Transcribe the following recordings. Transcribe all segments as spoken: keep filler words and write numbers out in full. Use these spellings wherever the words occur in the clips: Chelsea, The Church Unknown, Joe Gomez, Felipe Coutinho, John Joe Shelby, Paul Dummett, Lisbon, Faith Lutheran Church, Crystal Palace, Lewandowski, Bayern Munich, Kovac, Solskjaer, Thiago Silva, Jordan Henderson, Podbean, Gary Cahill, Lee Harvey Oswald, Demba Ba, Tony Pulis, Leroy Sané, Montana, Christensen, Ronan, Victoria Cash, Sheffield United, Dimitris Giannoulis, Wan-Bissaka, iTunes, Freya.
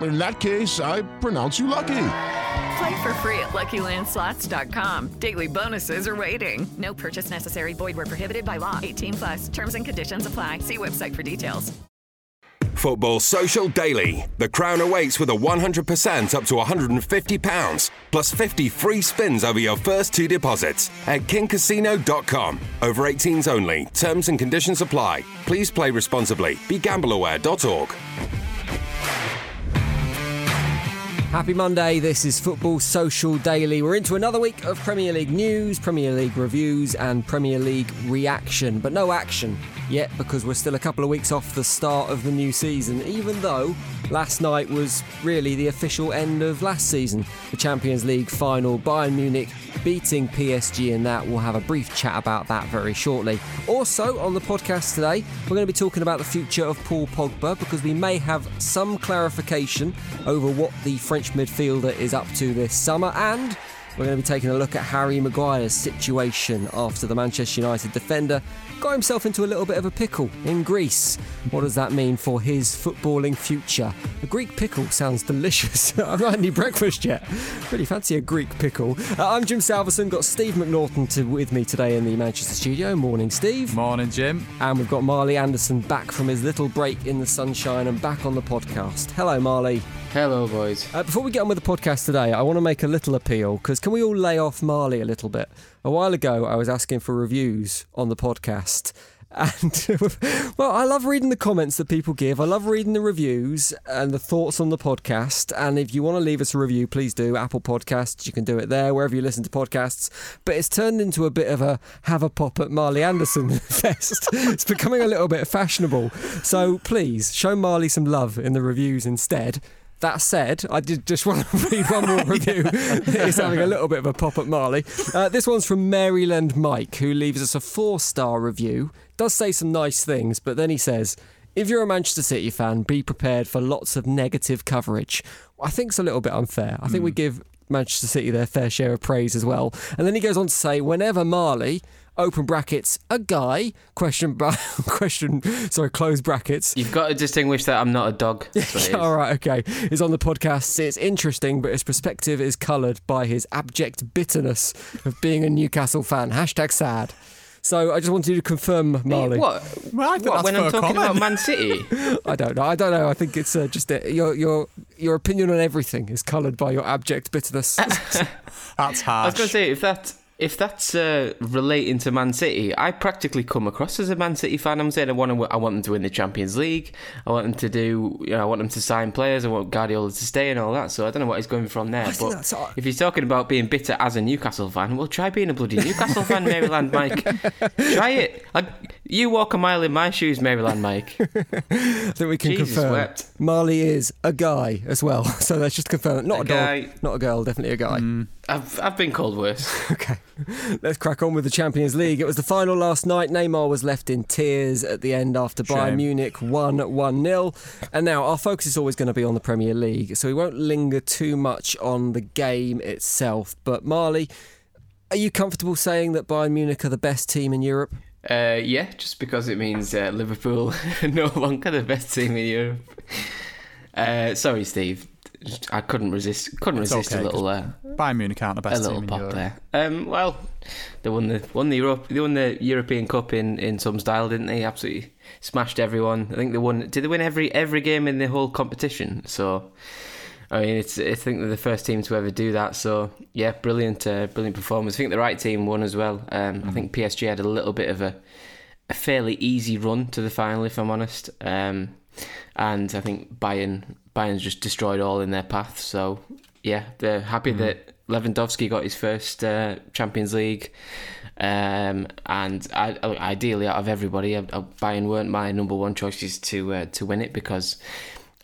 In that case, I pronounce you lucky. Play for free at Lucky Land Slots dot com. Daily bonuses are waiting. No purchase necessary. Void where prohibited by law. eighteen plus. Terms and conditions apply. See website for details. Football Social Daily. The crown awaits with a one hundred percent up to one hundred fifty pounds, plus fifty free spins over your first two deposits at king casino dot com. Over eighteens only. Terms and conditions apply. Please play responsibly. Be Gamble Aware dot org. Happy Monday, this is Football Social Daily. We're into another week of Premier League news, Premier League reviews and Premier League reaction. But no action yet because we're still a couple of weeks off the start of the new season, even though last night was really the official end of last season. The Champions League final, Bayern Munich beating P S G in that. We'll have a brief chat about that very shortly. Also on the podcast today, we're going to be talking about the future of Paul Pogba because we may have some clarification over what the French midfielder is up to this summer, and we're going to be taking a look at Harry Maguire's situation after the Manchester United defender got himself into a little bit of a pickle in Greece. What does that mean for his footballing future? A Greek pickle sounds delicious. I've not had any breakfast yet. Really fancy a Greek pickle. Uh, I'm Jim Salverson, got Steve McNaughton to, with me today in the Manchester studio. Morning, Steve. Morning, Jim. And we've got Marley Anderson back from his little break in the sunshine and back on the podcast. Hello, Marley. Hello, boys. Uh, before we get on with the podcast today, I want to make a little appeal, because can we all lay off Marley a little bit? A while ago, I was asking for reviews on the podcast. And, well, I love reading the comments that people give. I love reading the reviews and the thoughts on the podcast. And if you want to leave us a review, please do. Apple Podcasts, you can do it there, wherever you listen to podcasts. But it's turned into a bit of a have a pop at Marley Anderson fest. It's becoming a little bit fashionable. So please, show Marley some love in the reviews instead. That said, I did just want to read one more review. It's having a little bit of a pop at Marley. Uh, this one's from Maryland Mike, who leaves us a four-star review. Does say some nice things, but then he says, if you're a Manchester City fan, be prepared for lots of negative coverage. I think it's a little bit unfair. I think mm. we give Manchester City their fair share of praise as well. And then he goes on to say, whenever Marley... open brackets, a guy, question, question, sorry, close brackets. You've got to distinguish that I'm not a dog. All right, okay. It's on the podcast. It's interesting, but his perspective is coloured by his abject bitterness of being a Newcastle fan. Hashtag sad. So I just wanted you to confirm, Marley. What? Well, I what when I'm talking comment. about Man City? I don't know. I don't know. I think it's uh, just a, your your your opinion on everything is coloured by your abject bitterness. That's harsh. I was going to say, if that... If that's uh, relating to Man City, I practically come across as a Man City fan. I'm saying I want to, I want them to win the Champions League. I want them to do, you know, I want them to sign players. I want Guardiola to stay and all that. So I don't know what he's going from there. I but all... if he's talking about being bitter as a Newcastle fan, well, try being a bloody Newcastle fan, Maryland Mike. Try it. Like, you walk a mile in my shoes, Maryland Mike. I think we can Jesus confirm. Wept. Marley is a guy as well. So let's just confirm it. Not a, a guy. Dog, not a girl, definitely a guy. Mm. I've I've been called worse. Okay. Let's crack on with the Champions League. It was the final last night. Neymar was left in tears at the end after Shame. Bayern Munich won one nil. And now our focus is always going to be on the Premier League, so we won't linger too much on the game itself. But Marley, are you comfortable saying that Bayern Munich are the best team in Europe? Uh, yeah, just because it means uh, Liverpool no longer the best team in Europe. Uh, sorry, Steve. I couldn't resist. Couldn't it's resist okay, a little. Uh, Bayern Munich aren't the best team in Europe. A little pop there. Um, well, they won the won the Europe. They won the European Cup in, in some style, didn't they? Absolutely smashed everyone. I think they won. Did they win every every game in the whole competition? So, I mean, it's I think they're the first team to ever do that. So, yeah, brilliant, uh, brilliant performance. I think the right team won as well. Um, mm. I think P S G had a little bit of a a fairly easy run to the final, if I'm honest. Um, and I think Bayern. Bayern's just destroyed all in their path, so yeah, they're happy mm. that Lewandowski got his first uh, Champions League, um, and I, ideally out of everybody, I, Bayern weren't my number one choices to uh, to win it, because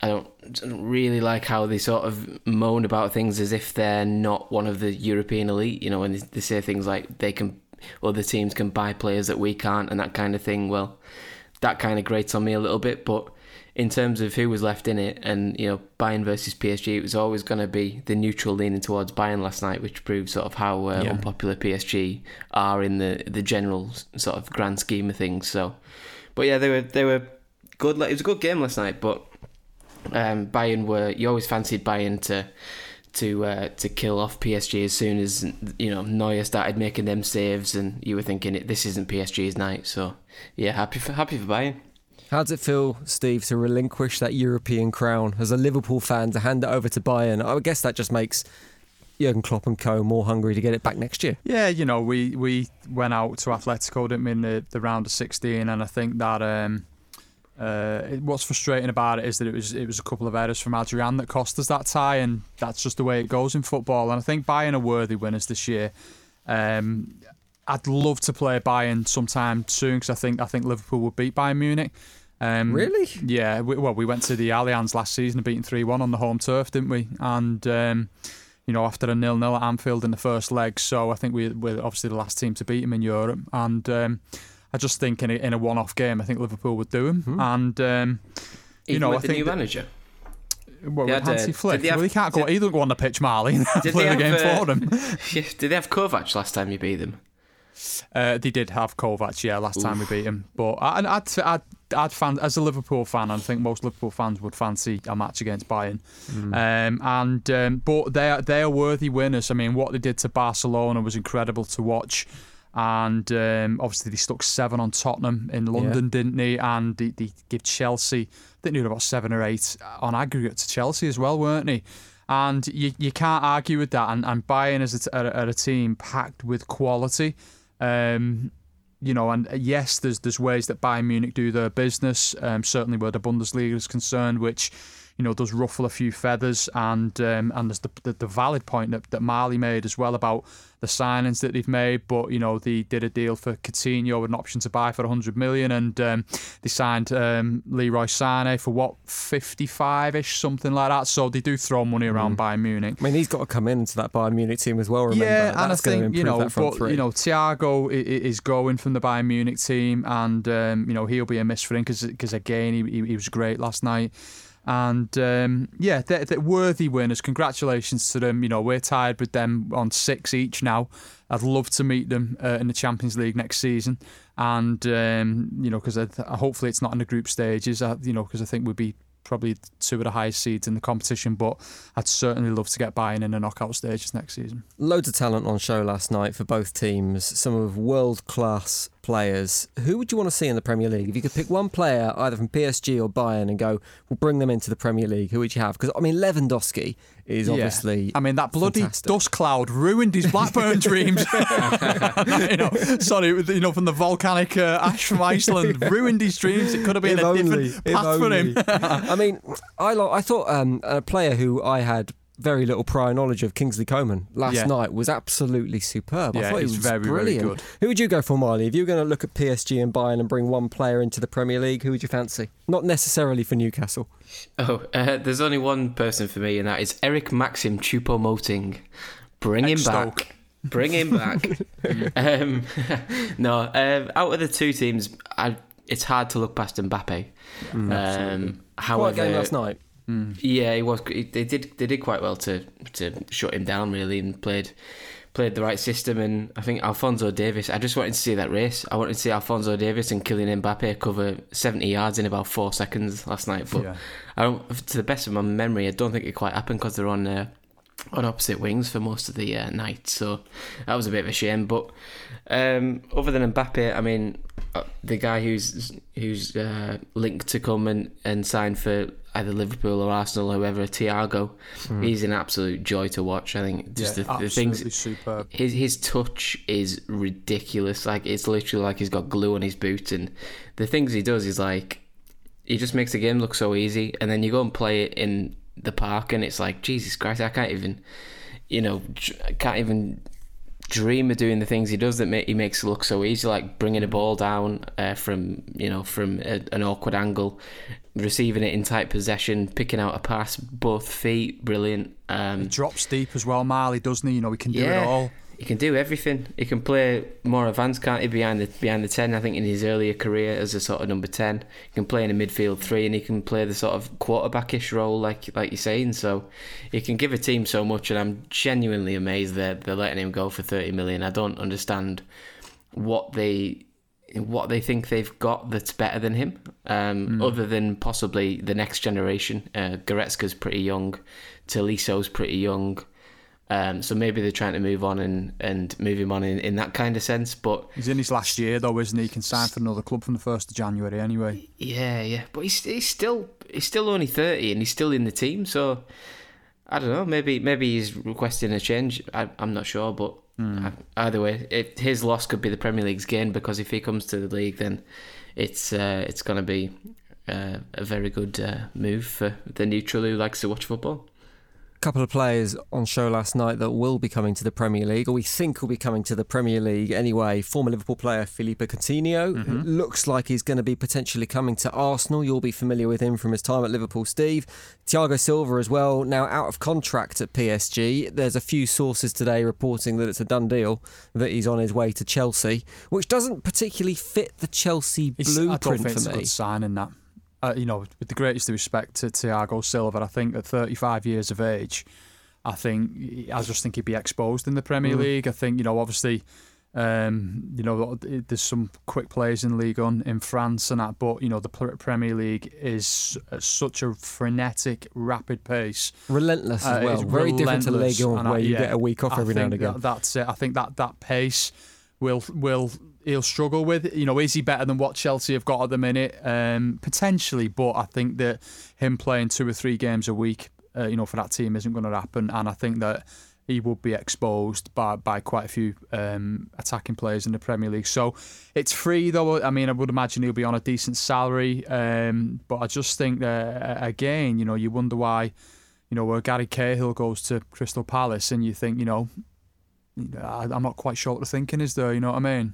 I don't, I don't really like how they sort of moan about things as if they're not one of the European elite, you know, when they, they say things like they can, well, the teams can buy players that we can't and that kind of thing. Well, that kind of grates on me a little bit, but in terms of who was left in it, and you know, Bayern versus P S G, it was always going to be the neutral leaning towards Bayern last night, which proves sort of how uh, yeah. unpopular P S G are in the the general sort of grand scheme of things. So, but yeah, they were they were good. It was a good game last night, but um, Bayern were. You always fancied Bayern to to uh, to kill off P S G as soon as, you know, Neuer started making them saves, and you were thinking this isn't P S G's night. So yeah, happy for, happy for Bayern. How does it feel, Steve, to relinquish that European crown as a Liverpool fan, to hand it over to Bayern? I guess that just makes Jurgen Klopp and co more hungry to get it back next year. Yeah, you know, we, we went out to Atletico, didn't we, in the, the round of sixteen, and I think that um, uh, what's frustrating about it is that it was it was a couple of errors from Adrian that cost us that tie, and that's just the way it goes in football. And I think Bayern are worthy winners this year. Um, I'd love to play Bayern sometime soon, because I think I think Liverpool would beat Bayern Munich. Um, really? Yeah. We, well, we went to the Allianz last season and beaten three one on the home turf, didn't we? And um, you know, after a nil-nil at Anfield in the first leg, so I think we, we're obviously the last team to beat him in Europe. And um, I just think in a, in a one-off game, I think Liverpool would do him. Hmm. And um, you Even know, with I the think new that, manager. Well, with Hansi Flick, well, he can't go. Did, he doesn't go on the pitch, Marley, and play the game uh, for them. Yeah, did they have Kovac last time you beat them? Uh, they did have Kovac, yeah, last Oof. time we beat him. But I, I'd, I'd, I'd fan, as a Liverpool fan, I think most Liverpool fans would fancy a match against Bayern. Mm. Um, and um, but they're they're worthy winners. I mean, what they did to Barcelona was incredible to watch. And um, obviously they stuck seven on Tottenham in London, yeah. didn't they? And they, they give Chelsea, I think they were about seven or eight on aggregate to Chelsea as well, weren't they? And you you can't argue with that. And, and Bayern is a, a, a team packed with quality. Um, you know, and yes, there's there's ways that Bayern Munich do their business, um, certainly where the Bundesliga is concerned, which, you know, does ruffle a few feathers. And um, and there's the, the, the valid point that, that Marley made as well about the signings that they've made. But, you know, they did a deal for Coutinho with an option to buy for one hundred million, and um, they signed um, Leroy Sané for, what, fifty-five-ish, something like that. So they do throw money around mm. Bayern Munich. I mean, he's got to come into that Bayern Munich team as well, remember. Yeah, and That's I think, you know, but, three. you know, Thiago is going from the Bayern Munich team, and, um, you know, he'll be a miss for him, because, again, he, he was great last night. And, um, yeah, they're, they're worthy winners. Congratulations to them. You know, we're tied with them on six each now. I'd love to meet them uh, in the Champions League next season. And, um, you know, because hopefully it's not in the group stages, I, you know, because I think we'd be probably two of the highest seeds in the competition, but I'd certainly love to get Bayern in the knockout stages next season. Loads of talent on show last night for both teams, some of world-class players. Who would you want to see in the Premier League? If you could pick one player, either from P S G or Bayern, and go, we'll bring them into the Premier League, who would you have? Because, I mean, Lewandowski is obviously yeah. I mean, that bloody fantastic. dust cloud ruined his Blackburn dreams. you know, sorry, you know, from the volcanic uh, ash from Iceland, ruined his dreams. It could have been if a only, different path for him. I mean, I, lo- I thought um, a player who I had very little prior knowledge of, Kingsley Coman, last yeah. night was absolutely superb. Yeah, I thought he was very, brilliant. Very good. Who would you go for, Marley? If you were going to look at P S G and Bayern and bring one player into the Premier League, who would you fancy? Not necessarily for Newcastle. Oh, uh, there's only one person for me, and that is Eric Maxim Choupo-Moting. Bring him Ex-Stoke. back. Bring him back. um, no, um, out of the two teams, I, it's hard to look past Mbappe. Mm, um, however, quite a game last night. Mm. Yeah, he was. He, they did. They did quite well to to shut him down, really, and played played the right system, and I think Alphonso Davies, I just wanted to see that race. I wanted to see Alphonso Davies and Kylian Mbappe cover seventy yards in about four seconds last night, but yeah. I don't, to the best of my memory, I don't think it quite happened because they're on uh, on opposite wings for most of the uh, night, so that was a bit of a shame. But um, other than Mbappe, I mean, the guy who's who's uh, linked to come and, and sign for either Liverpool or Arsenal or whoever, Thiago, mm. he's an absolute joy to watch. I think just yeah, the, the things, superb. his his touch is ridiculous. Like, it's literally like he's got glue on his boot, and the things he does is like, he just makes the game look so easy. And then you go and play it in the park, and it's like, Jesus Christ, I can't even, you know, I can't even dream of doing the things he does that make, he makes look so easy, like bringing a ball down uh, from, you know, from a, an awkward angle, receiving it in tight possession, picking out a pass, both feet, brilliant. Um, he drops deep as well, Marley, doesn't he? You know, he can do yeah, it all. He can do everything. He can play more advanced, can't he, behind the behind the ten, I think, in his earlier career as a sort of number ten. He can play in a midfield three, and he can play the sort of quarterback-ish role, like like you're saying. So he can give a team so much, and I'm genuinely amazed that they're letting him go for thirty million. I don't understand what they... what they think they've got that's better than him, um, mm. other than possibly the next generation. Uh, Goretzka's pretty young, Toliso's pretty young, um, so maybe they're trying to move on and, and move him on in, in that kind of sense. But he's in his last year though, isn't he? He can sign for another club from the first of January anyway. Yeah, yeah, but he's he's still he's still only thirty and he's still in the team. So I don't know. Maybe maybe he's requesting a change. I, I'm not sure, but. Mm. Either way, it, his loss could be the Premier League's gain, because if he comes to the league, then it's uh, it's going to be uh, a very good uh, move for the neutral who likes to watch football. A couple of players on show last night that will be coming to the Premier League, or we think will be coming to the Premier League anyway. Former Liverpool player Felipe Coutinho, mm-hmm. who looks like he's going to be potentially coming to Arsenal. You'll be familiar with him from his time at Liverpool, Steve. Thiago Silva as well, now out of contract at P S G. There's a few sources today reporting that it's a done deal, that he's on his way to Chelsea, which doesn't particularly fit the Chelsea it's, blueprint for me. I don't think it's a good sign in that. Uh, you know, with the greatest respect to Thiago Silva, I think at thirty-five years of age, I think I just think he'd be exposed in the Premier mm. League. I think, you know, obviously, um, you know, there's some quick players in Ligue one in France and that, but you know, the Premier League is at such a frenetic, rapid pace, relentless as well. Uh, it's Very different to Ligue one, where I, you yeah, get a week off I every now and again. That, that's it. I think that that pace will will. he'll struggle with. You know, is he better than what Chelsea have got at the minute? Um, potentially, but I think that him playing two or three games a week, uh, you know, for that team isn't going to happen. And I think that he will be exposed by, by quite a few um, attacking players in the Premier League. So it's free, though. I mean, I would imagine he'll be on a decent salary. Um, but I just think that, again, you know, you wonder why, you know, where Gary Cahill goes to Crystal Palace and you think, you know, I'm not quite sure what the thinking is there, you know what I mean?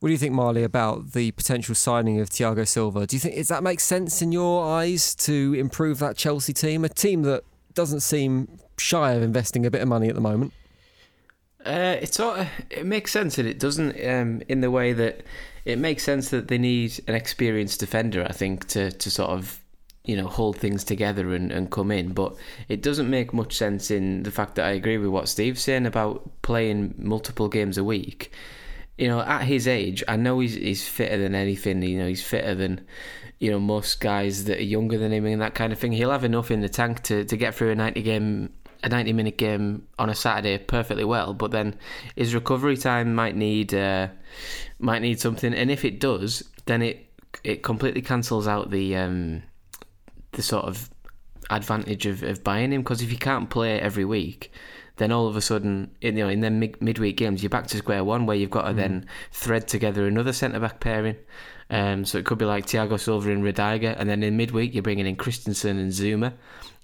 What do you think, Marley, about the potential signing of Thiago Silva? Do you think, does that make sense in your eyes to improve that Chelsea team? A team that doesn't seem shy of investing a bit of money at the moment. Uh, it's all, it makes sense and it doesn't, um, in the way that it makes sense that they need an experienced defender, I think, to, to sort of, you know, hold things together and, and come in. But it doesn't make much sense in the fact that I agree with what Steve's saying about playing multiple games a week. You know, at his age, I know he's he's fitter than anything. You know, he's fitter than, you know, most guys that are younger than him and that kind of thing. He'll have enough in the tank to, to get through a ninety game, a ninety minute game on a Saturday perfectly well. But then his recovery time might need uh, might need something. And if it does, then it it completely cancels out the um, the sort of advantage of, of buying him, because if you can't play every week, then all of a sudden, you know, in their mid- midweek games, you're back to square one, where you've got to mm. then thread together another centre-back pairing. Um, so it could be like Thiago Silva and Rodaiga, and then in midweek, you're bringing in Christensen and Zuma,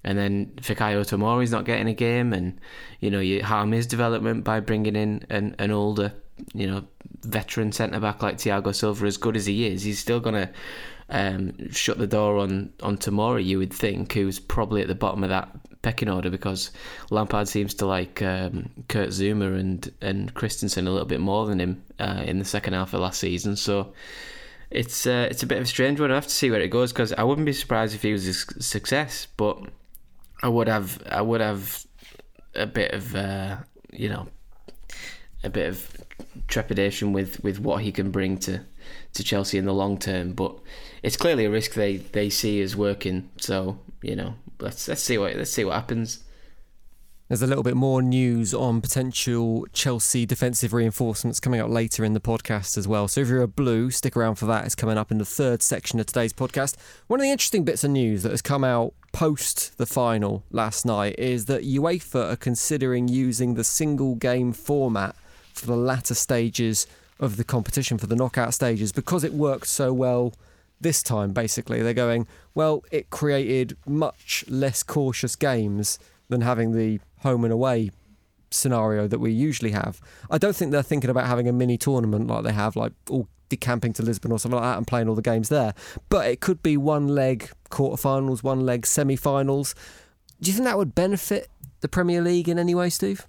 and then Fikayo Tomori's not getting a game, and, you know, you harm his development by bringing in an, an older, you know, veteran centre-back like Thiago Silva. As good as he is, he's still going to um, shut the door on, on Tomori, you would think, who's probably at the bottom of that pecking order, because Lampard seems to like um, Kurt Zouma and, and Christensen a little bit more than him uh, in the second half of last season. So it's uh, it's a bit of a strange one. I have to see where it goes, because I wouldn't be surprised if he was a success, but I would have I would have a bit of uh, you know, a bit of trepidation with, with what he can bring to, to Chelsea in the long term. But it's clearly a risk they, they see as working. So, you know, let's let's see what let's see what happens. There's a little bit more news on potential Chelsea defensive reinforcements coming up later in the podcast as well. So if you're a blue, stick around for that. It's coming up in the third section of today's podcast. One of the interesting bits of news that has come out post the final last night is that UEFA are considering using the single game format for the latter stages of the competition, for the knockout stages, because it worked so well this time, basically. They're going, well, it created much less cautious games than having the home and away scenario that we usually have. I don't think they're thinking about having a mini tournament like they have, like all decamping to Lisbon or something like that and playing all the games there. But it could be one leg quarterfinals, one leg semi-finals. Do you think that would benefit the Premier League in any way, Steve?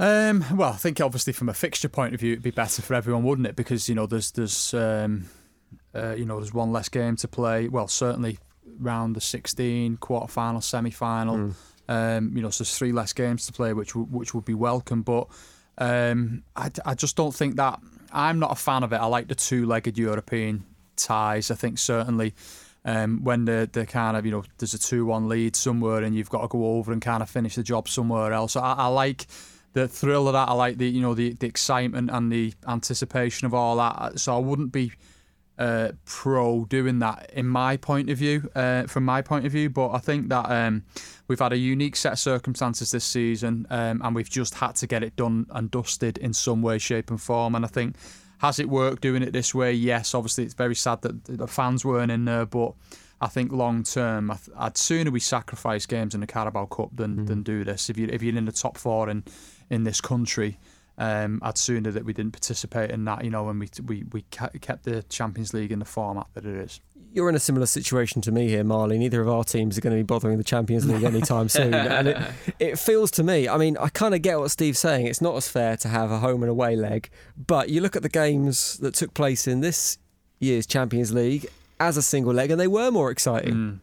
Um, well, I think obviously from a fixture point of view, it'd be better for everyone, wouldn't it? Because you know, there's there's um, uh, you know, there's one less game to play. Well, certainly round the sixteen, quarter final, semi final. Mm. Um, you know, so there's three less games to play, which w- which would be welcome. But um, I, I just don't think that. I'm not a fan of it. I like the two-legged European ties. I think certainly um, when the the kind of, you know, there's a two one lead somewhere and you've got to go over and kind of finish the job somewhere else. So I, I like the thrill of that. I like the, you know, the the excitement and the anticipation of all that. So I wouldn't be uh, pro doing that in my point of view, uh, from my point of view. But I think that um, we've had a unique set of circumstances this season, um, and we've just had to get it done and dusted in some way, shape and form. And I think, has it worked doing it this way? Yes, obviously it's very sad that the fans weren't in there, but I think long term, I'd sooner we sacrifice games in the Carabao Cup than, mm. than do this. If you if you're in the top four in in this country, um, I'd sooner that we didn't participate in that. You know, and we we we kept the Champions League in the format that it is. You're in a similar situation to me here, Marley. Neither of our teams are going to be bothering the Champions League anytime soon, and it, it feels to me. I mean, I kind of get what Steve's saying. It's not as fair to have a home and away leg, but you look at the games that took place in this year's Champions League as a single leg, and they were more exciting. Mm.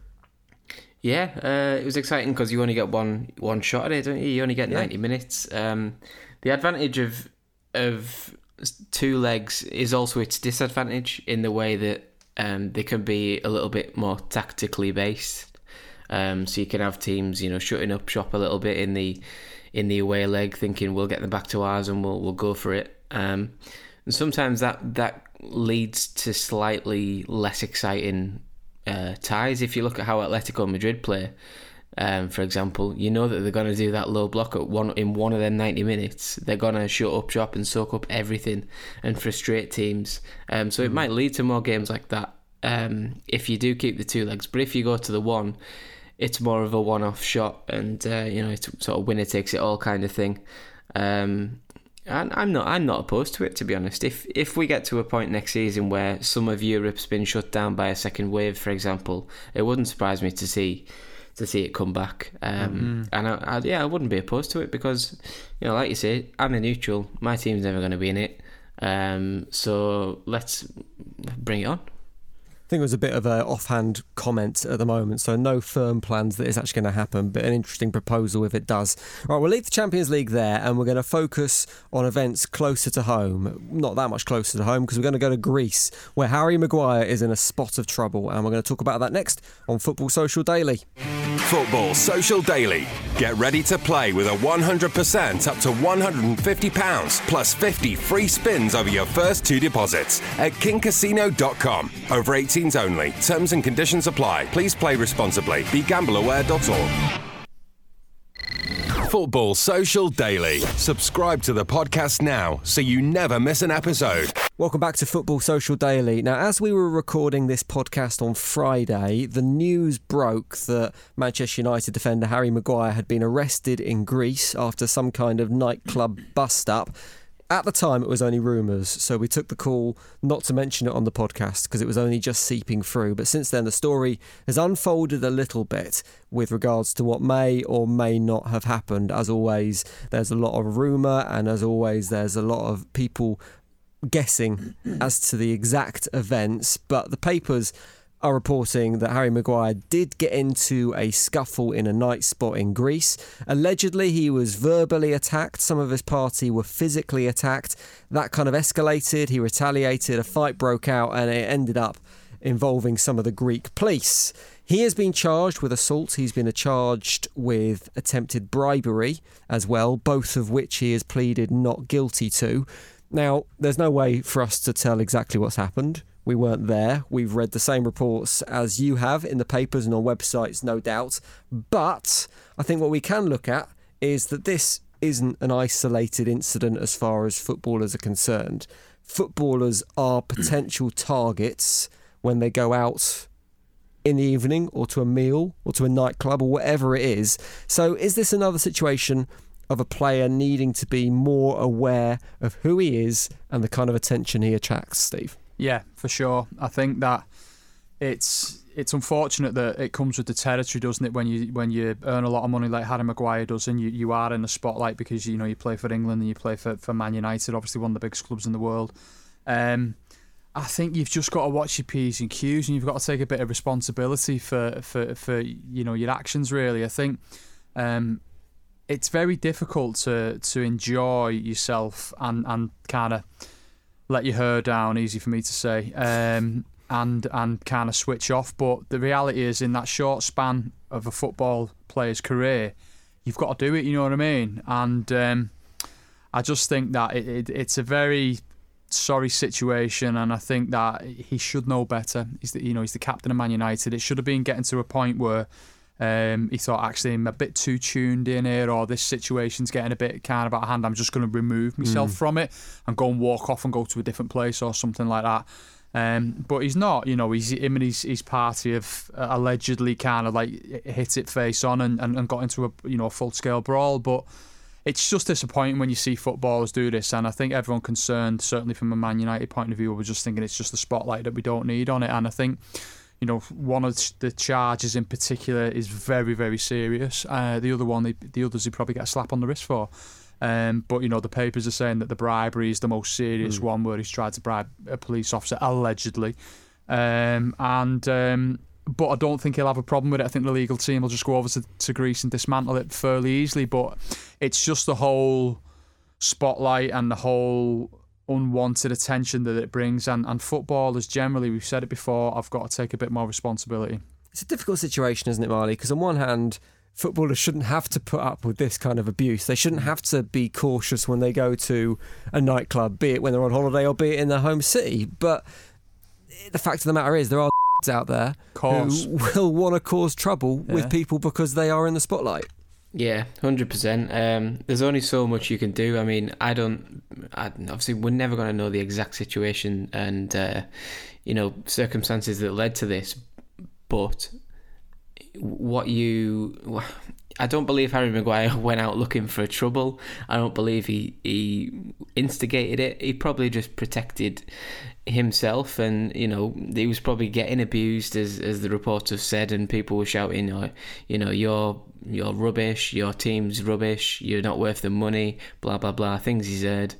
Yeah, uh, it was exciting because you only get one one shot at it, don't you? You only get yeah. ninety minutes. Um, the advantage of of two legs is also its disadvantage in the way that um, they can be a little bit more tactically based. Um, so you can have teams, you know, shutting up shop a little bit in the in the away leg, thinking we'll get them back to ours and we'll we'll go for it. Um, and sometimes that that. leads to slightly less exciting uh, ties. If you look at how Atletico Madrid play, um, for example, you know that they're going to do that low block at one in one of their ninety minutes. They're going to shut up shop and soak up everything and frustrate teams. Um, so it might lead to more games like that um, if you do keep the two legs. But if you go to the one, it's more of a one-off shot, and uh, you know, it's sort of winner takes it all kind of thing. Um, And I'm not I'm not opposed to it, to be honest. If if we get to a point next season where some of Europe's been shut down by a second wave, for example, it wouldn't surprise me to see to see it come back. Um, mm-hmm. And I, I, yeah, I wouldn't be opposed to it because, you know, like you say, I'm a neutral. My team's never going to be in it. Um, so let's bring it on. I think it was a bit of an offhand comment at the moment, so no firm plans that it's actually going to happen, but an interesting proposal if it does. All right, we'll leave the Champions League there, and we're going to focus on events closer to home. Not that much closer to home, because we're going to go to Greece, where Harry Maguire is in a spot of trouble, and we're going to talk about that next on Football Social Daily. Football Social Daily. Get ready to play with a one hundred percent up to one hundred fifty pounds plus fifty free spins over your first two deposits at king casino dot com. Over eighteen only. Terms and conditions apply. Please play responsibly. be gamble aware dot org. Football Social Daily. Subscribe to the podcast now so you never miss an episode. Welcome back to Football Social Daily. Now, as we were recording this podcast on Friday, the news broke that Manchester United defender Harry Maguire had been arrested in Greece after some kind of nightclub bust-up. At the time, it was only rumours, so we took the call not to mention it on the podcast because it was only just seeping through. But since then, the story has unfolded a little bit with regards to what may or may not have happened. As always, there's a lot of rumour, and as always, there's a lot of people guessing as to the exact events. But the papers are reporting that Harry Maguire did get into a scuffle in a night spot in Greece. Allegedly, he was verbally attacked. Some of his party were physically attacked. That kind of escalated. He retaliated. A fight broke out and it ended up involving some of the Greek police. He has been charged with assault. He's been charged with attempted bribery as well, both of which he has pleaded not guilty to. Now, there's no way for us to tell exactly what's happened. We weren't there. We've read the same reports as you have in the papers and on websites, no doubt. But I think what we can look at is that this isn't an isolated incident as far as footballers are concerned. Footballers are potential targets when they go out in the evening or to a meal or to a nightclub or whatever it is. So is this another situation of a player needing to be more aware of who he is and the kind of attention he attracts, Steve? Yeah, for sure. I think that it's it's unfortunate that it comes with the territory, doesn't it? When you when you earn a lot of money like Harry Maguire does, and you, you are in the spotlight because you know you play for England and you play for, for Man United, obviously one of the biggest clubs in the world. Um, I think you've just got to watch your P's and Q's, and you've got to take a bit of responsibility for for, for you know your actions. Really, I think um, it's very difficult to to enjoy yourself and and kind of let your hair down, easy for me to say, um, and and kind of switch off. But the reality is, in that short span of a football player's career, you've got to do it, you know what I mean? And um, I just think that it, it, it's a very sorry situation, and I think that he should know better. He's the, you know, he's the captain of Man United. It should have been getting to a point where um, he thought, actually, I'm a bit too tuned in here, or this situation's getting a bit kind of out of hand. I'm just going to remove myself mm. from it and go and walk off and go to a different place or something like that. Um, but he's not, you know, he's him and his, his party have allegedly kind of like hit it face on and, and, and got into a you know a full scale brawl, but. It's just disappointing when you see footballers do this, and I think everyone concerned, certainly from a Man United point of view, was just thinking it's just the spotlight that we don't need on it. And I think, you know, one of the charges in particular is very, very serious. Uh, the other one, the, the others, you probably get a slap on the wrist for. Um, but you know, the papers are saying that the bribery is the most serious mm. one, where he's tried to bribe a police officer allegedly. Um, and um, but I don't think he'll have a problem with it. I think the legal team will just go over to, to Greece and dismantle it fairly easily. But it's just the whole spotlight and the whole unwanted attention that it brings. And, and footballers generally, we've said it before, I've got to take a bit more responsibility. It's a difficult situation, isn't it, Marley? Because on one hand, footballers shouldn't have to put up with this kind of abuse. They shouldn't have to be cautious when they go to a nightclub, be it when they're on holiday or be it in their home city. But the fact of the matter is, there are out there cause. who will want to cause trouble yeah. with people because they are in the spotlight. Yeah, one hundred percent. Um, there's only so much you can do. I mean, I don't... I, obviously, we're never going to know the exact situation and, uh, you know, circumstances that led to this, but what you... I don't believe Harry Maguire went out looking for trouble. I don't believe he, he instigated it. He probably just protected himself, and you know he was probably getting abused, as as the reports have said, and people were shouting, oh, you know, you're you're rubbish, your team's rubbish, you're not worth the money, blah blah blah, things he's heard,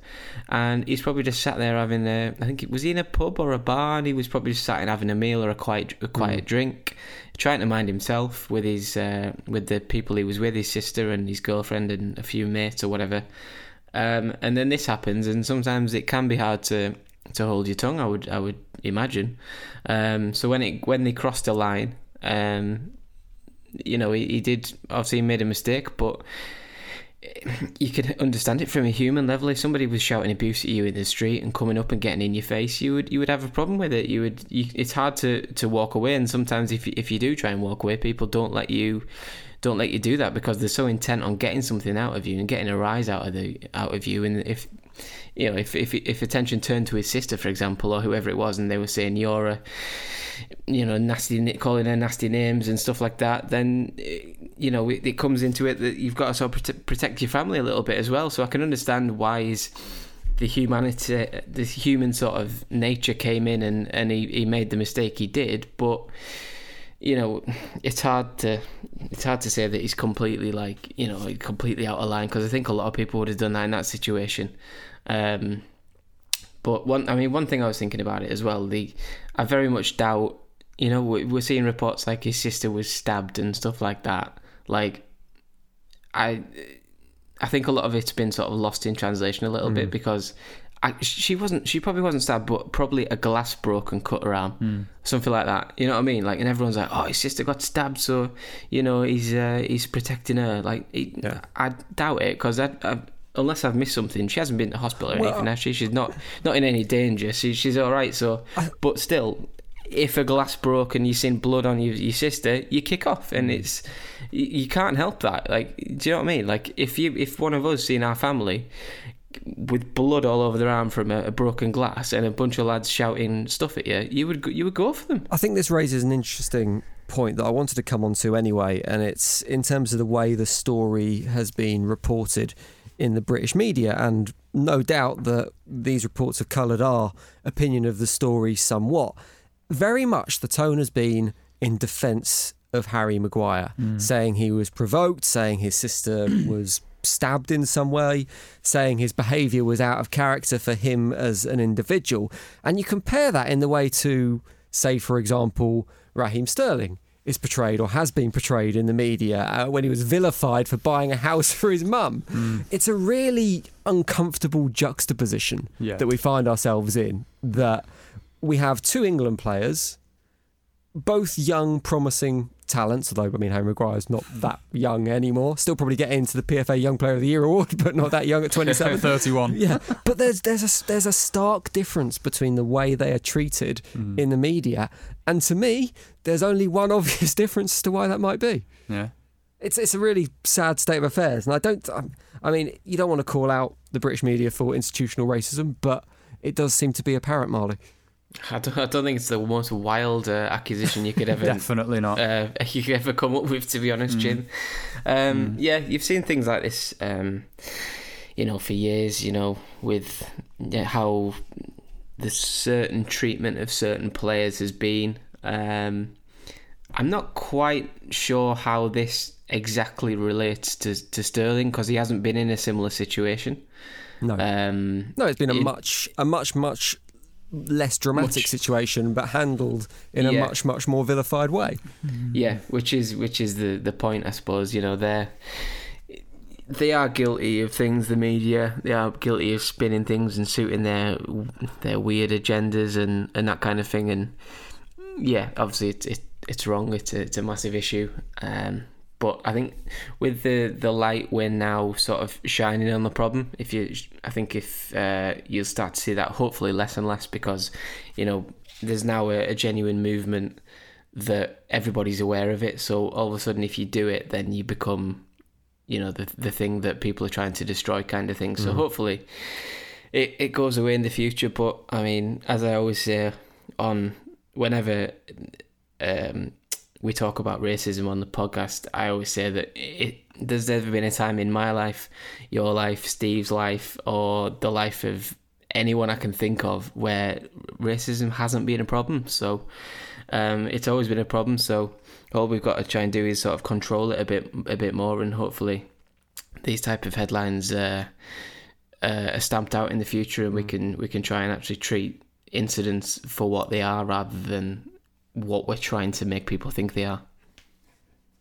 and he's probably just sat there having a. I think it was he in a pub or a bar, and he was probably just sat and having a meal or a quiet a quiet mm. drink, trying to mind himself with his uh, with the people he was with, his sister and his girlfriend and a few mates or whatever, um, and then this happens, and sometimes it can be hard to. to hold your tongue, I would I would imagine. Um, so when it when they crossed the line, um, you know, he, he did obviously made a mistake, but you could understand it from a human level. If somebody was shouting abuse at you in the street and coming up and getting in your face, you would you would have a problem with it. You would. You, it's hard to, to walk away, and sometimes if if you do try and walk away, people don't let you don't let you do that because they're so intent on getting something out of you and getting a rise out of the out of you, and if. You know, if, if if attention turned to his sister, for example, or whoever it was, and they were saying you're a, you know, nasty, calling her nasty names and stuff like that, then you know it, it comes into it that you've got to sort of prote- protect your family a little bit as well. So I can understand why his the humanity, the human sort of nature came in, and and he, he made the mistake he did, but. You know, it's hard to it's hard to say that he's completely like you know completely out of line because I think a lot of people would have done that in that situation. Um, but one, I mean, one thing I was thinking about it as well. The I very much doubt you know, we're seeing reports like his sister was stabbed and stuff like that. Like, I I think a lot of it's been sort of lost in translation a little mm. bit, because I, she wasn't, she probably wasn't stabbed, but probably a glass broke and cut her arm, mm. something like that. You know what I mean? Like, and everyone's like, oh, his sister got stabbed, so, you know, he's uh, he's protecting her. Like, he, yeah. I doubt it, because I, I, unless I've missed something, she hasn't been to hospital or well, anything, has she? She's not, not in any danger. She, she's all right, so, I, but still... If a glass broke and you've seen blood on your, your sister, you kick off, and it's you, you can't help that. Like, do you know what I mean? Like, if you if one of us seen our family with blood all over their arm from a, a broken glass and a bunch of lads shouting stuff at you, you would you would go for them. I think this raises an interesting point that I wanted to come on to anyway, and it's in terms of the way the story has been reported in the British media, and no doubt that these reports have coloured our opinion of the story somewhat. Very much the tone has been in defence of Harry Maguire, mm. saying he was provoked, saying his sister was stabbed in some way, saying his behaviour was out of character for him as an individual. And you compare that in the way to, say, for example, Raheem Sterling is portrayed or has been portrayed in the media uh, when he was vilified for buying a house for his mum. Mm. It's a really uncomfortable juxtaposition yeah. that we find ourselves in, that... We have two England players, both young, promising talents, although, I mean, Harry Maguire's not that young anymore. Still probably getting into the P F A Young Player of the Year award, but not that young at twenty-seven. thirty-one. Yeah, but there's there's a, there's a stark difference between the way they are treated mm. in the media. And to me, there's only one obvious difference as to why that might be. Yeah. It's it's a really sad state of affairs. And I don't... I mean, you don't want to call out the British media for institutional racism, but it does seem to be apparent, Marley. I don't, I don't think it's the most wild uh, accusation you could ever definitely not uh, you could ever come up with, to be honest, mm. Jim. Um, mm. Yeah, you've seen things like this, um, you know, for years. You know, with yeah, how the certain treatment of certain players has been. Um, I'm not quite sure how this exactly relates to to Sterling, because he hasn't been in a similar situation. No, um, no, it's been a it, much, a much, much. less dramatic much. situation, but handled in yeah. a much much more vilified way. Yeah, which is which is the the point, I suppose. You know, they're they are guilty of things, the media. They are guilty of spinning things and suiting their their weird agendas and and that kind of thing. And yeah, obviously it, it it's wrong. It's a, it's a massive issue. Um, but I think with the the light, we're now sort of shining on the problem. If you, I think if uh, you'll start to see that hopefully less and less, because, you know, there's now a, a genuine movement that everybody's aware of it. So all of a sudden, if you do it, then you become, you know, the the thing that people are trying to destroy, kind of thing. So mm. hopefully it, it goes away in the future. But I mean, as I always say on whenever... Um, we talk about racism on the podcast, I always say that it, there's never been a time in my life, your life, Steve's life, or the life of anyone I can think of where racism hasn't been a problem. So um, it's always been a problem. So all we've got to try and do is sort of control it a bit, a bit more, and hopefully these type of headlines uh, uh, are stamped out in the future, and we can we can try and actually treat incidents for what they are, rather than what we're trying to make people think they are.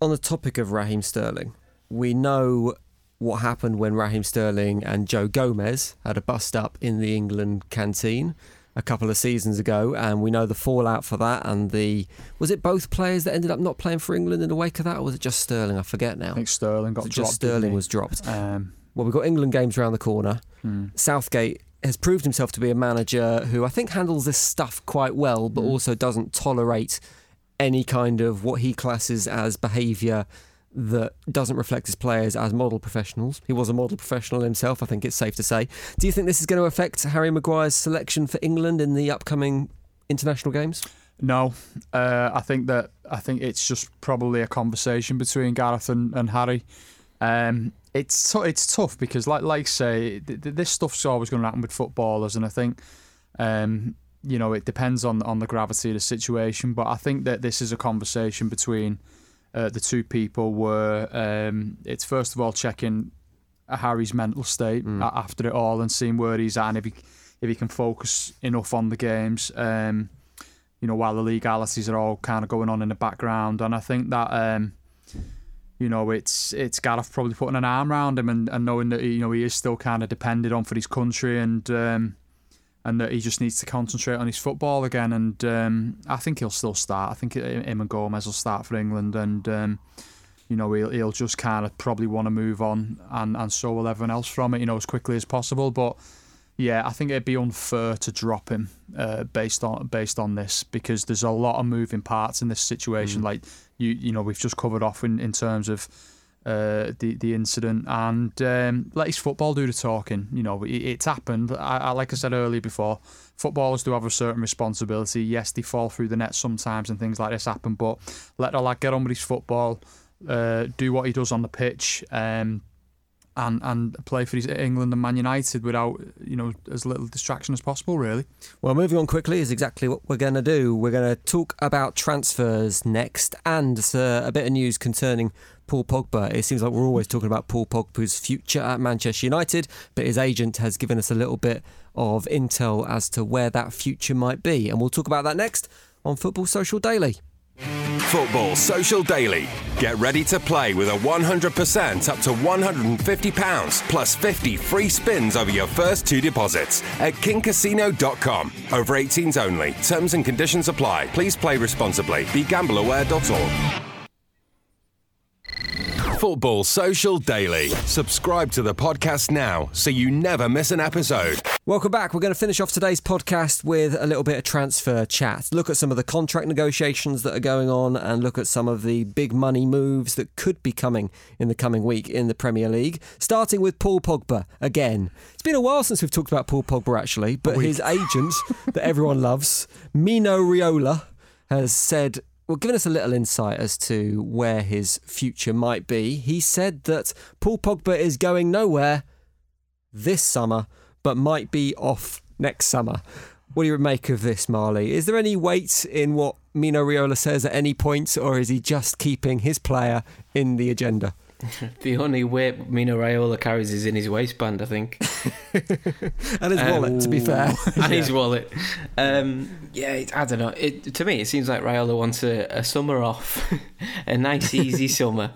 On the topic of Raheem Sterling, we know what happened when Raheem Sterling and Joe Gomez had a bust up in the England canteen a couple of seasons ago, and we know the fallout for that, and the was it both players that ended up not playing for England in the wake of that, or was it just Sterling? I forget now. I think Sterling got dropped. Just Sterling was dropped. Um, well, we've got England games around the corner. Hmm. Southgate has proved himself to be a manager who I think handles this stuff quite well, but mm. also doesn't tolerate any kind of what he classes as behaviour that doesn't reflect his players as model professionals. He was a model professional himself, I think it's safe to say. Do you think this is going to affect Harry Maguire's selection for England in the upcoming international games? No, uh, I think that I think it's just probably a conversation between Gareth and, and Harry. Um, It's t- it's tough because, like like say, th- th- this stuff's always going to happen with footballers, and I think, um, you know, it depends on on the gravity of the situation. But I think that this is a conversation between uh, the two people where um, it's first of all checking Harry's mental state mm. after it all and seeing where he's at, and if he if he can focus enough on the games. Um, you know, while the legalities are all kind of going on in the background. And I think that, um, you know, it's it's Gareth probably putting an arm around him and, and knowing that, you know, he is still kind of depended on for his country, and um, and that he just needs to concentrate on his football again. And um, I think he'll still start. I think him and Gomez will start for England, and, um, you know, he'll, he'll just kind of probably want to move on, and, and so will everyone else from it, you know, as quickly as possible. But yeah, I think it'd be unfair to drop him uh, based on based on this, because there's a lot of moving parts in this situation. Mm. Like you, you know, we've just covered off in, in terms of uh, the the incident, and um, let his football do the talking. You know, it, it's happened. I, I like I said earlier before, footballers do have a certain responsibility. Yes, they fall through the net sometimes, and things like this happen. But let the lad get on with his football, uh, do what he does on the pitch. Um, And, and play for England and Man United without, you know, as little distraction as possible, really. Well, moving on quickly is exactly what we're going to do. We're going to talk about transfers next, and uh, a bit of news concerning Paul Pogba. It seems like we're always talking about Paul Pogba's future at Manchester United, but his agent has given us a little bit of intel as to where that future might be. And we'll talk about that next on Football Social Daily. Football Social Daily. Get ready to play with a one hundred percent up to one hundred fifty pounds plus fifty free spins over your first two deposits at king casino dot com. Over eighteens only. Terms and conditions apply. Please play responsibly. be gamble aware dot org. Football Social Daily. Subscribe to the podcast now so you never miss an episode. Welcome back. We're going to finish off today's podcast with a little bit of transfer chat. Look at some of the contract negotiations that are going on, and look at some of the big money moves that could be coming in the coming week in the Premier League. Starting with Paul Pogba again. It's been a while since we've talked about Paul Pogba, actually, but his agent that everyone loves, Mino Raiola, has said... Well, giving us a little insight as to where his future might be. He said that Paul Pogba is going nowhere this summer, but might be off next summer. What do you make of this, Marley? Is there any weight in what Mino Raiola says at any point, or is he just keeping his player in the agenda? The only weight Mino Raiola carries is in his waistband, I think. And his um, wallet, to be fair. And yeah. his wallet. Um, yeah, it, I don't know. It, to me, it seems like Raiola wants a, a summer off. A nice, easy summer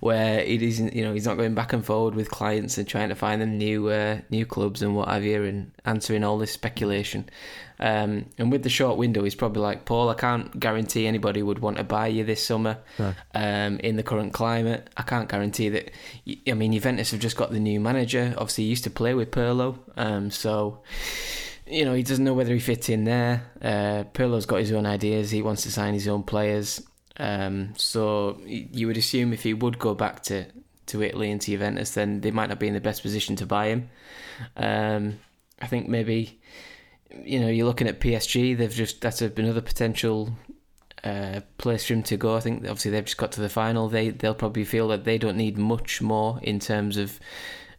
where it isn't, you know, he's not going back and forward with clients and trying to find them new uh, new clubs and what have you, and answering all this speculation. Um, and with the short window, he's probably like, Paul, I can't guarantee anybody would want to buy you this summer. No. Um, in the current climate, I can't guarantee that. I mean, Juventus have just got the new manager. Obviously, he used to play with Pirlo. Um, so, you know, he doesn't know whether he fits in there. Uh, Pirlo's got his own ideas. He wants to sign his own players. Um, so you would assume if he would go back to, to Italy and to Juventus, then they might not be in the best position to buy him. Um, I think maybe, you know, you're looking at P S G. They've just, that's another potential uh, place for him to go. I think obviously they've just got to the final. They, they'll probably feel that they don't need much more in terms of,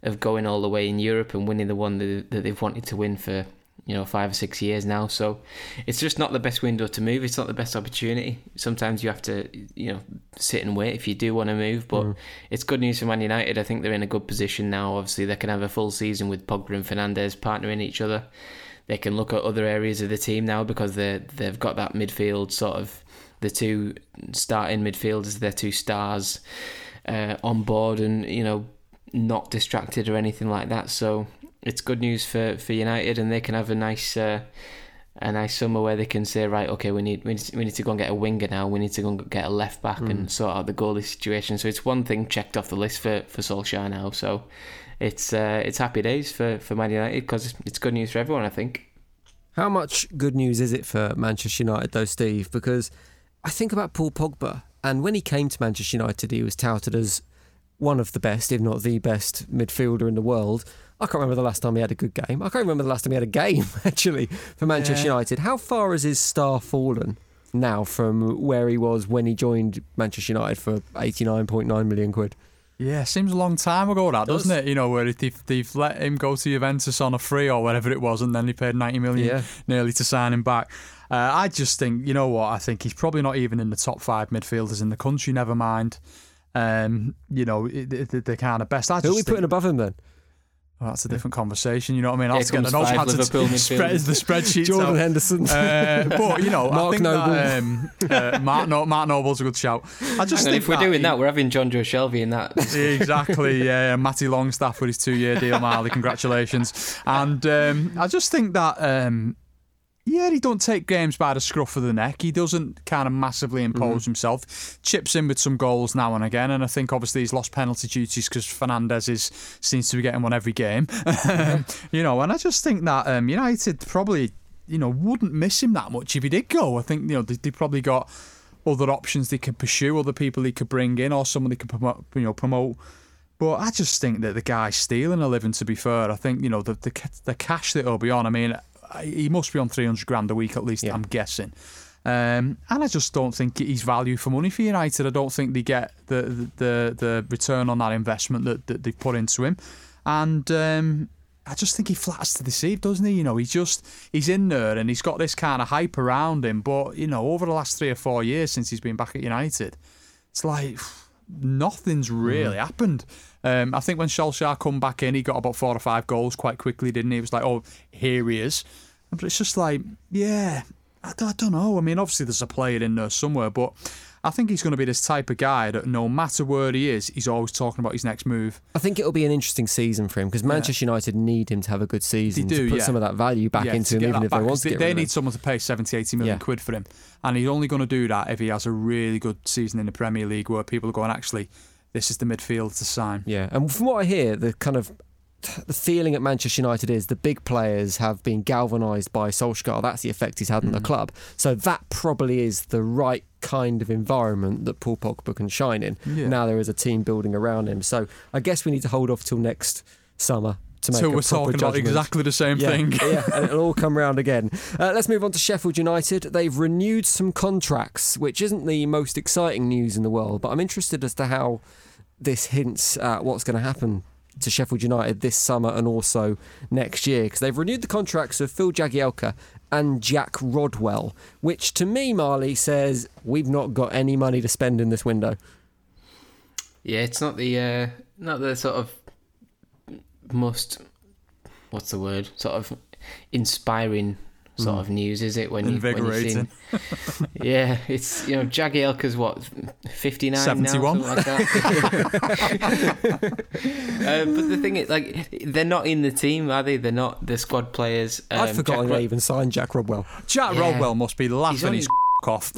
of going all the way in Europe and winning the one that, that they've wanted to win for, you know, five or six years now. So it's just not the best window to move. It's not the best opportunity. Sometimes you have to, you know, sit and wait if you do want to move. But mm. it's good news for Man United. I think they're in a good position now. Obviously, they can have a full season with Pogba and Fernandes partnering each other. They can look at other areas of the team now because they they've got that midfield sort of, the two starting midfielders, their two stars uh, on board and, you know, not distracted or anything like that. So it's good news for, for United, and they can have a nice uh, a nice summer where they can say, right, okay, we need we need to, we need to go and get a winger now. We need to go and get a left back mm. and sort out the goalie situation. So it's one thing checked off the list for, for Solskjaer now. So it's uh, it's happy days for, for Man United because it's good news for everyone, I think. How much good news is it for Manchester United though, Steve? Because I think about Paul Pogba, and when he came to Manchester United, he was touted as one of the best, if not the best, midfielder in the world. I can't remember the last time he had a good game. I can't remember the last time he had a game, actually, for Manchester yeah. United. How far has his star fallen now from where he was when he joined Manchester United for eighty-nine point nine million quid? Yeah, seems a long time ago, that, doesn't it? You know, where they've, they've let him go to Juventus on a free or whatever it was, and then they paid ninety million yeah. nearly to sign him back. Uh, I just think, you know what, I think he's probably not even in the top five midfielders in the country, never mind. Um, you know, they're kind of best. I Who just are we think... putting above him then? Well, that's a different conversation, you know what I mean? I'll have to get an option. Had to spread the spreadsheet. Jordan Henderson. Uh, but, you know, Mark I think Noble. that... Um, uh, Mark, no- Mark Noble's a good shout. I just think if we're doing he, that, we're having John Joe Shelby in that. Exactly, yeah. Matty Longstaff with his two-year deal, Marley, congratulations. And um, I just think that... Um, Yeah, he don't take games by the scruff of the neck. He doesn't kind of massively impose mm-hmm. himself. Chips in with some goals now and again, and I think obviously he's lost penalty duties because Fernandes is seems to be getting one every game. Yeah. You know, and I just think that um, United probably, you know, wouldn't miss him that much if he did go. I think you know they, they probably got other options they could pursue, other people he could bring in, or someone they could promote, you know, promote. But I just think that the guy's stealing a living. To be fair, I think you know the the, the cash that he'll be on. I mean. He must be on three hundred grand a week at least, yeah. I'm guessing. Um, and I just don't think he's value for money for United. I don't think they get the the, the, the return on that investment that, that they put into him. And um, I just think he flatters to deceive, doesn't he? You know, he's just, he's in there and he's got this kind of hype around him. But, you know, over the last three or four years since he's been back at United, it's like nothing's really mm. happened. Um, I think when Solskjaer come back in, he got about four or five goals quite quickly, didn't he? It was like, oh, here he is. But it's just like, yeah, I, I don't know. I mean, obviously there's a player in there somewhere, but I think he's going to be this type of guy that no matter where he is, he's always talking about his next move. I think it'll be an interesting season for him because Manchester yeah. United need him to have a good season do, to put yeah. some of that value back yeah, into him, even if back, they want to get They, they need him. someone to pay seventy, eighty million yeah. quid for him. And he's only going to do that if he has a really good season in the Premier League where people are going, actually... This is the midfield to sign. Yeah, and from what I hear, the kind of the feeling at Manchester United is the big players have been galvanised by Solskjaer. That's the effect he's had mm. on the club. So that probably is the right kind of environment that Paul Pogba can shine in. Yeah. Now there is a team building around him. So I guess we need to hold off till next summer. So we're talking judgment. about exactly the same yeah, thing. Yeah, and it'll all come round again. Uh, let's move on to Sheffield United. They've renewed some contracts, which isn't the most exciting news in the world, but I'm interested as to how this hints at what's going to happen to Sheffield United this summer and also next year, because they've renewed the contracts of Phil Jagielka and Jack Rodwell, which to me, Marley, says we've not got any money to spend in this window. Yeah, it's not the uh, not the sort of most, what's the word, sort of inspiring sort mm. of news, is it? When Invigorating. You, when you yeah, it's, you know, Jagielka's what, fifty-nine seventy-one now, something like that. uh, but the thing is, like, they're not in the team, are they? They're not the squad players. Um, I'd forgotten Jack they even signed Jack Rodwell. Jack yeah. Rodwell must be laughing his off.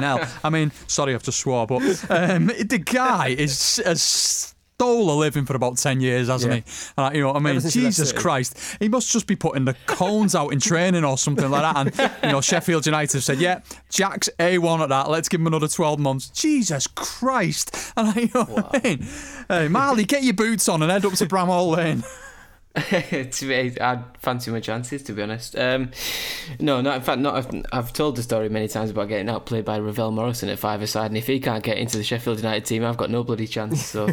Now, I mean, sorry I've just swore, but um, the guy is as... stole a living for about ten years, hasn't yeah. he? Uh, you know what I mean? Jesus Christ. He must just be putting the cones out in training or something like that. And, you know, Sheffield United have said, yeah, Jack's A one at that. Let's give him another twelve months. Jesus Christ. And you know wow. what I mean? Hey, Marley, get your boots on and head up to Bramall Lane. I'd fancy my chances, to be honest. Um, no, not in fact. Not I've, I've told the story many times about getting outplayed by Ravel Morrison at five-a-side, and if he can't get into the Sheffield United team, I've got no bloody chance. So,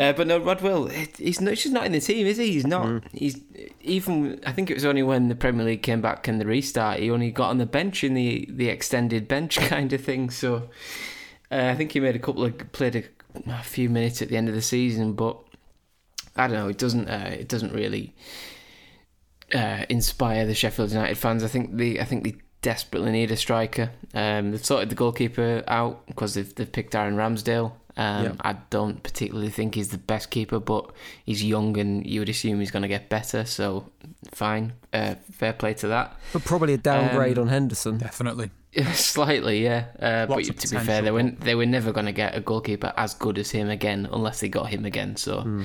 uh, but no, Rodwell, he's no, he's just not in the team, is he? He's not. Mm. He's even. I think it was only when the Premier League came back and the restart, he only got on the bench in the the extended bench kind of thing. So, uh, I think he made a couple of played a, a few minutes at the end of the season, but. I don't know. It doesn't. Uh, it doesn't really uh, inspire the Sheffield United fans. I think they. I think they desperately need a striker. Um, they've sorted the goalkeeper out because they've they've picked Aaron Ramsdale. Um, yeah. I don't particularly think he's the best keeper, but he's young and you would assume he's going to get better. So fine, uh, fair play to that. But probably a downgrade um, on Henderson. Definitely. Slightly, yeah. Uh, but to be fair, they were they were never going to get a goalkeeper as good as him again, unless they got him again. So, mm.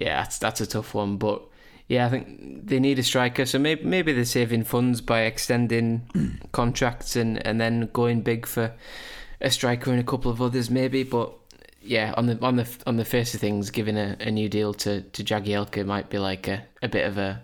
yeah, that's that's a tough one. But yeah, I think they need a striker. So maybe maybe they're saving funds by extending contracts and, and then going big for a striker and a couple of others, maybe. But yeah, on the on the on the face of things, giving a, a new deal to to Jagielka might be like a, a bit of a.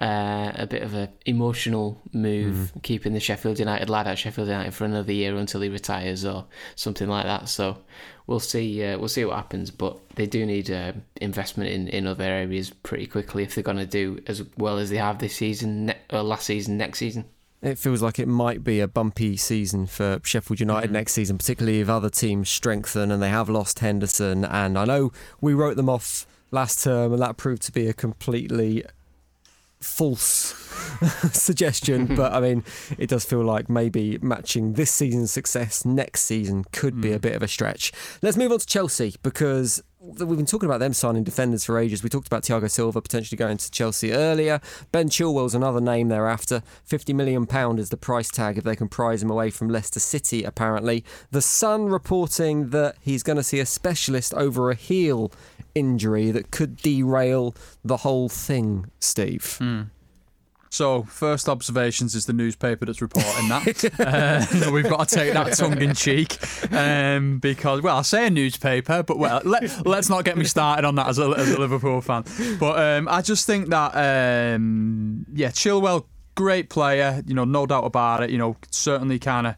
Uh, a bit of an emotional move, mm. keeping the Sheffield United lad at Sheffield United for another year until he retires or something like that. So we'll see. Uh, we'll see what happens. But they do need uh, investment in, in other areas pretty quickly if they're going to do as well as they have this season, ne- or last season, next season. It feels like it might be a bumpy season for Sheffield United mm-hmm. next season, particularly if other teams strengthen and they have lost Henderson. And I know we wrote them off last term, and that proved to be a completely false suggestion. But I mean, it does feel like maybe matching this season's success next season could mm. be a bit of a stretch. Let's move on to Chelsea, because we've been talking about them signing defenders for ages. We talked about Thiago Silva potentially going to Chelsea earlier. Ben Chilwell's another name they're after. fifty million pounds is the price tag if they can prise him away from Leicester City, apparently. The Sun reporting that he's going to see a specialist over a heel injury that could derail the whole thing, Steve. Mm. So, First Observations is the newspaper that's reporting that. uh, we've got to take that tongue-in-cheek um, because, well, I say a newspaper, but well, let, let's not get me started on that as a, as a Liverpool fan. But um, I just think that, um, yeah, Chilwell, great player, you know, no doubt about it. You know, certainly kind of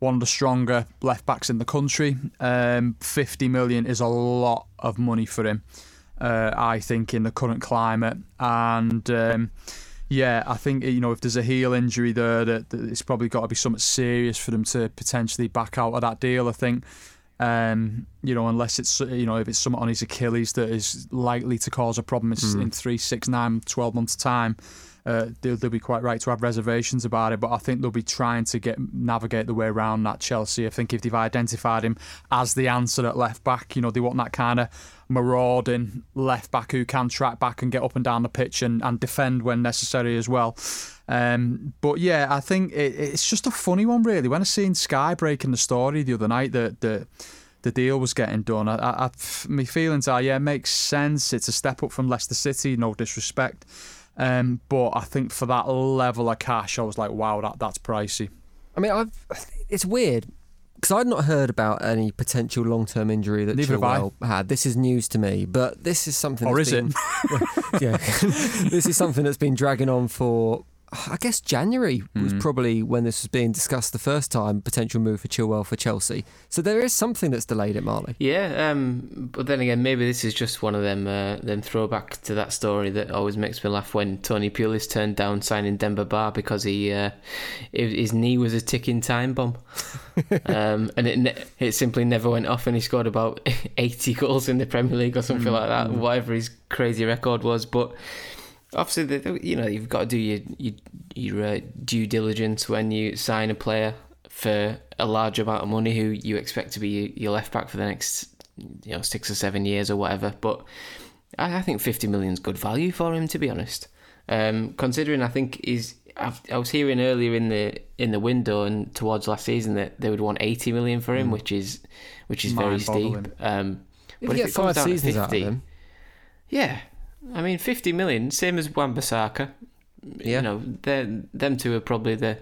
one of the stronger left-backs in the country. Um, fifty million is a lot of money for him, uh, I think, in the current climate. And... Um, Yeah, I think, you know, if there's a heel injury there, that, that it's probably got to be something serious for them to potentially back out of that deal, I think. Um, you know, unless it's, you know, if it's something on his Achilles that is likely to cause a problem mm. in three, six, nine, twelve months' time, uh, they'll, they'll be quite right to have reservations about it. But I think they'll be trying to get navigate the way around that, Chelsea. I think if they've identified him as the answer at left-back, you know, they want that kind of marauding left-back who can track back and get up and down the pitch and, and defend when necessary as well. Um, but yeah, I think it, it's just a funny one, really. When I seen Sky breaking the story the other night that the, the deal was getting done, I, I, I, my feelings are, yeah, it makes sense. It's a step up from Leicester City, no disrespect. Um, but I think for that level of cash, I was like, wow, that that's pricey. I mean, I've, it's weird, because I'd not heard about any potential long-term injury that Neither Chilwell had. This is news to me, but this is something... Or that's is been, it? yeah, this is something that's been dragging on for... I guess January mm-hmm. was probably when this was being discussed the first time, potential move for Chilwell for Chelsea. So there is something that's delayed at Marley. Yeah, um, but then again, maybe this is just one of them uh, them throwback to that story that always makes me laugh when Tony Pulis turned down signing Demba Ba because he uh, his knee was a ticking time bomb. um, and it ne- it simply never went off, and he scored about eighty goals in the Premier League or something mm-hmm. like that, whatever his crazy record was. But... Obviously, the, you know, you've got to do your your, your uh, due diligence when you sign a player for a large amount of money who you expect to be your left back for the next, you know, six or seven years or whatever. But I, I think fifty million is good value for him, to be honest. Um, considering, I think is I was hearing earlier in the in the window and towards last season that they would want eighty million for him, mm. which is which is Mind very boggling. steep. Um, if but you if get it five comes seasons down to fifty, out of him. yeah. I mean, fifty million, same as Wan-Bissaka. Yeah. You know, them two are probably the,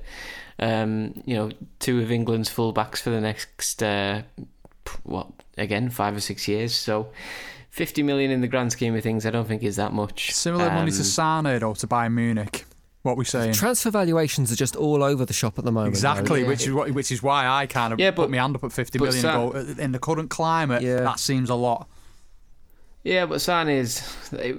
um, you know, two of England's fullbacks for the next, uh, what, again, five or six years. So fifty million in the grand scheme of things, I don't think is that much. Similar um, money to Sane, though, to Bayern Munich. What we're saying. Transfer valuations are just all over the shop at the moment. Exactly, yeah. which is what, which is why I kind of yeah, but, put my hand up at fifty million. Sa- in the current climate, yeah. that seems a lot. Yeah, but Sane is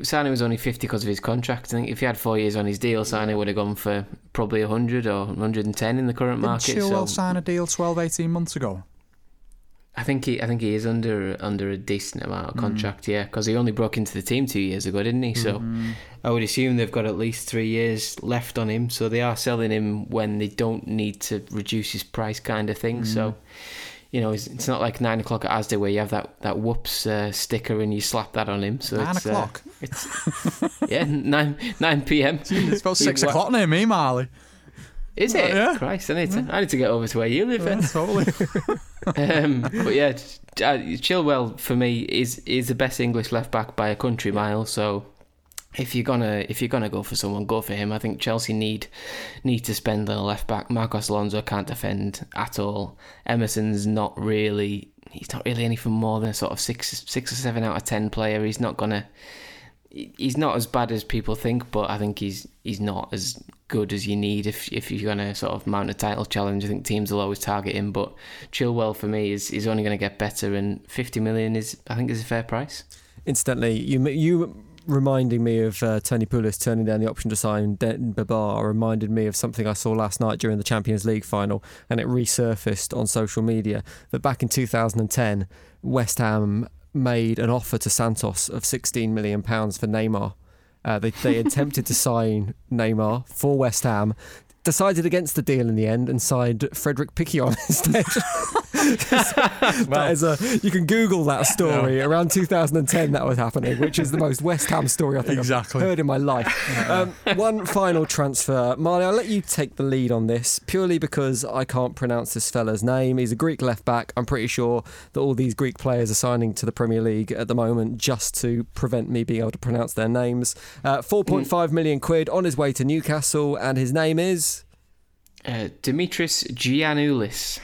Sane was only fifty because of his contract. I think if he had four years on his deal, Sane would have gone for probably a hundred or hundred and ten in the current Didn't market. Did Chilwell so sign a deal twelve, eighteen months ago? I think he, I think he is under under a decent amount of contract. Mm. Yeah, because he only broke into the team two years ago, didn't he? So mm. I would assume they've got at least three years left on him. So they are selling him when they don't need to reduce his price, kind of thing. Mm. So. You know, it's not like nine o'clock at Asda where you have that that whoops uh, sticker and you slap that on him. So nine it's, o'clock. Uh, it's yeah, nine nine p m. It's about six He'd o'clock wa- near me, Marley. Is it? Uh, yeah. Christ, I need to. I need to get over to where you live. Yeah, totally. um, but yeah, Chilwell for me is is the best English left back by a country mile. So. If you're gonna if you're gonna go for someone, go for him. I think Chelsea need need to spend their left back. Marcos Alonso can't defend at all. Emerson's not really he's not really anything more than a sort of six six or seven out of ten player. He's not gonna he's not as bad as people think, but I think he's he's not as good as you need if if you're gonna sort of mount a title challenge. I think teams will always target him, but Chilwell for me is is only gonna get better, and fifty million is I think is a fair price. Incidentally, you you. reminding me of uh, Tony Pulis turning down the option to sign Demba Ba reminded me of something I saw last night during the Champions League final, and it resurfaced on social media that back in two thousand ten, West Ham made an offer to Santos of sixteen million pounds for Neymar. Uh, they, they attempted to sign Neymar for West Ham, decided against the deal in the end and signed Frederick Piquion instead. That is a, you can Google that story. Yeah. Around two thousand ten that was happening, which is the most West Ham story I think exactly. I've heard in my life. Yeah. Um, one final transfer. Marley, I'll let you take the lead on this, purely because I can't pronounce this fella's name. He's a Greek left-back. I'm pretty sure that all these Greek players are signing to the Premier League at the moment just to prevent me being able to pronounce their names. Uh, four point five mm. million quid on his way to Newcastle, and his name is... Uh, Dimitris Giannoulis.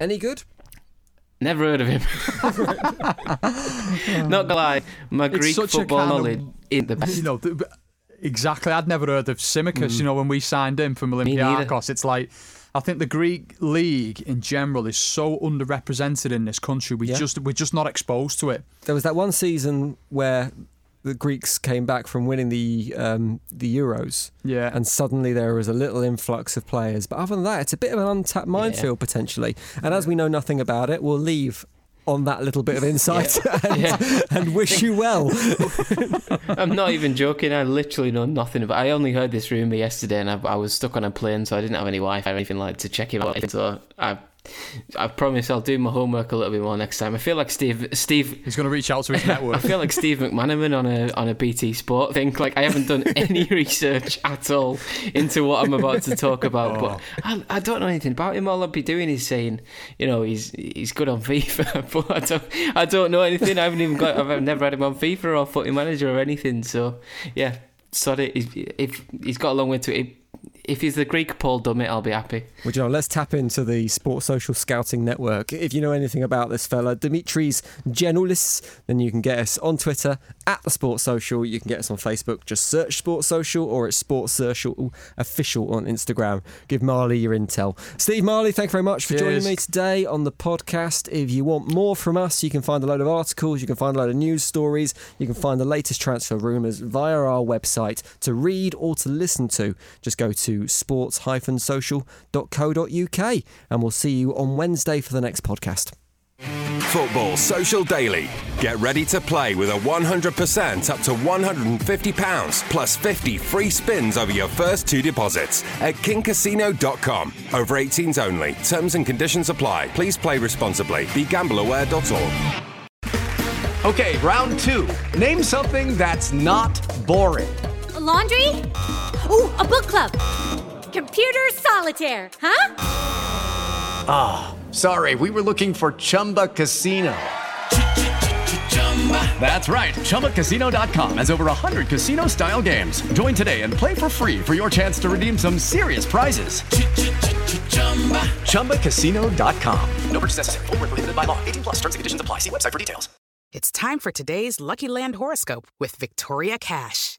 Any good? Never heard of him. Not gonna lie, my Greek football knowledge isn't the best. You know, exactly. I'd never heard of Tsimikas, mm. you know, when we signed him from Olympiacos. It's like, I think the Greek league in general is so underrepresented in this country. We yeah. just, we're just not exposed to it. There was that one season where the Greeks came back from winning the um, the Euros, yeah, and suddenly there was a little influx of players. But other than that, it's a bit of an untapped minefield yeah. potentially. And as we know nothing about it, we'll leave on that little bit of insight yeah. And, yeah. and wish you well. I'm not even joking. I literally know nothing about. I only heard this rumor yesterday, and I, I was stuck on a plane, so I didn't have any Wi-Fi or anything like to check him out. So I. I promise I'll do my homework a little bit more next time. I feel like Steve Steve he's going to reach out to his network. I feel like Steve McManaman on a on a B T Sport thing. Like I haven't done any research at all into what I'm about to talk about. Oh. But I, I don't know anything about him. All I'll be doing is saying, you know, he's he's good on FIFA. But I don't I don't know anything. I haven't even got. I've never had him on FIFA or Footy Manager or anything. So yeah, sorry. If he's got a long way to it. If he's the Greek Paul Dummett, I'll be happy. Well, you know, let's tap into the Sports Social Scouting Network. If you know anything about this fella, Dimitris Giannoulis, then you can get us on Twitter, at the Sports Social. You can get us on Facebook. Just search Sports Social, or it's Sports Social Official on Instagram. Give Marley your intel. Steve Marley, thank you very much for Cheers. joining me today on the podcast. If you want more from us, you can find a load of articles, you can find a load of news stories, you can find the latest transfer rumours via our website to read or to listen to. Just go to sports dash social dot co dot uk and we'll see you on Wednesday for the next podcast. Football Social Daily. Get ready to play with a one hundred percent up to one hundred fifty pounds plus fifty free spins over your first two deposits at king casino dot com. Over eighteens only. Terms and conditions apply. Please play responsibly. be gamble aware dot org. Okay, round two. Name something that's not boring. A laundry? Ooh, a book club. Computer solitaire, huh? Ah, oh, sorry, we were looking for Chumba Casino. That's right, chumba casino dot com has over one hundred casino-style games. Join today and play for free for your chance to redeem some serious prizes. chumba casino dot com. No purchase necessary. Void where prohibited by law. eighteen plus terms and conditions apply. See website for details. It's time for today's Lucky Land horoscope with Victoria Cash.